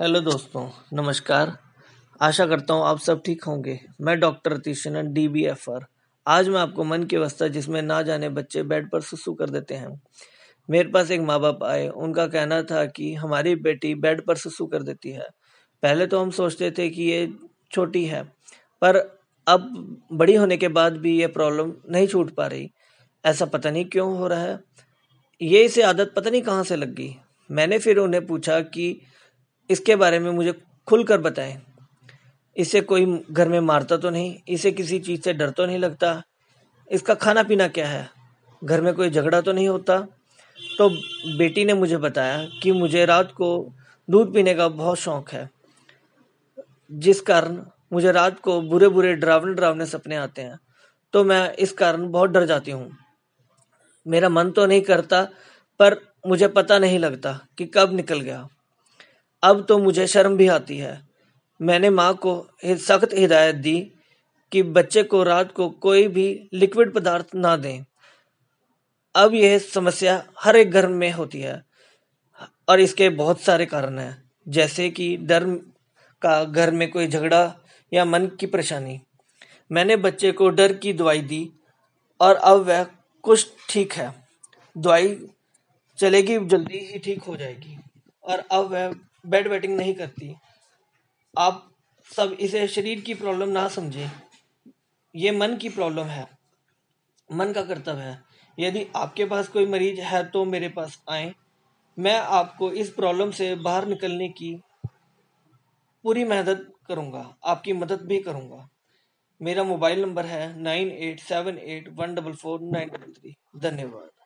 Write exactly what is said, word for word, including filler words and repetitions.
Hello दोस्तों, नमस्कार। आशा करता हूँ आप सब ठीक होंगे। मैं doctor Tishan D B F R. आज मैं आपको मन की अवस्था जिसमें ना जाने बच्चे बेड पर सुसु कर देते हैं। मेरे पास एक माँ बाप आए। उनका कहना था कि हमारी बेटी बेड पर सुसु कर देती है। पहले तो हम सोचते थे कि ये छोटी है, पर अब बड़ी होने के बाद भी ये प्रॉब्लम नहीं छूट पा रही। ऐसा पता नहीं क्यों हो रहा है। ये इसे आदत पता नहीं कहाँ से लग गई। मैंने फिर उन्हें पूछा कि इसके बारे में मुझे खुलकर बताएं। इसे कोई घर में मारता तो नहीं, इसे किसी चीज़ से डर तो नहीं लगता, इसका खाना पीना क्या है, घर में कोई झगड़ा तो नहीं होता। तो बेटी ने मुझे बताया कि मुझे रात को दूध पीने का बहुत शौक़ है, जिस कारण मुझे रात को बुरे बुरे डरावने डरावने सपने आते हैं। तो मैं इस कारण बहुत डर जाती हूँ। मेरा मन तो नहीं करता, पर मुझे पता नहीं लगता कि कब निकल गया। अब तो मुझे शर्म भी आती है। मैंने माँ को सख्त हिदायत दी कि बच्चे को रात को कोई भी लिक्विड पदार्थ ना दें। अब यह समस्या हर एक घर में होती है और इसके बहुत सारे कारण हैं, जैसे कि डर का, घर में कोई झगड़ा या मन की परेशानी। मैंने बच्चे को डर की दवाई दी और अब वह कुछ ठीक है। दवाई चलेगी, जल्दी ही ठीक हो जाएगी और अब वह बेड वेटिंग नहीं करती। आप सब इसे शरीर की प्रॉब्लम ना समझें, ये मन की प्रॉब्लम है, मन का कर्तव्य है। यदि आपके पास कोई मरीज है तो मेरे पास आए। मैं आपको इस प्रॉब्लम से बाहर निकलने की पूरी मदद करूँगा, आपकी मदद भी करूँगा। मेरा मोबाइल नंबर है nine eight seven eight one double four nine double three. धन्यवाद।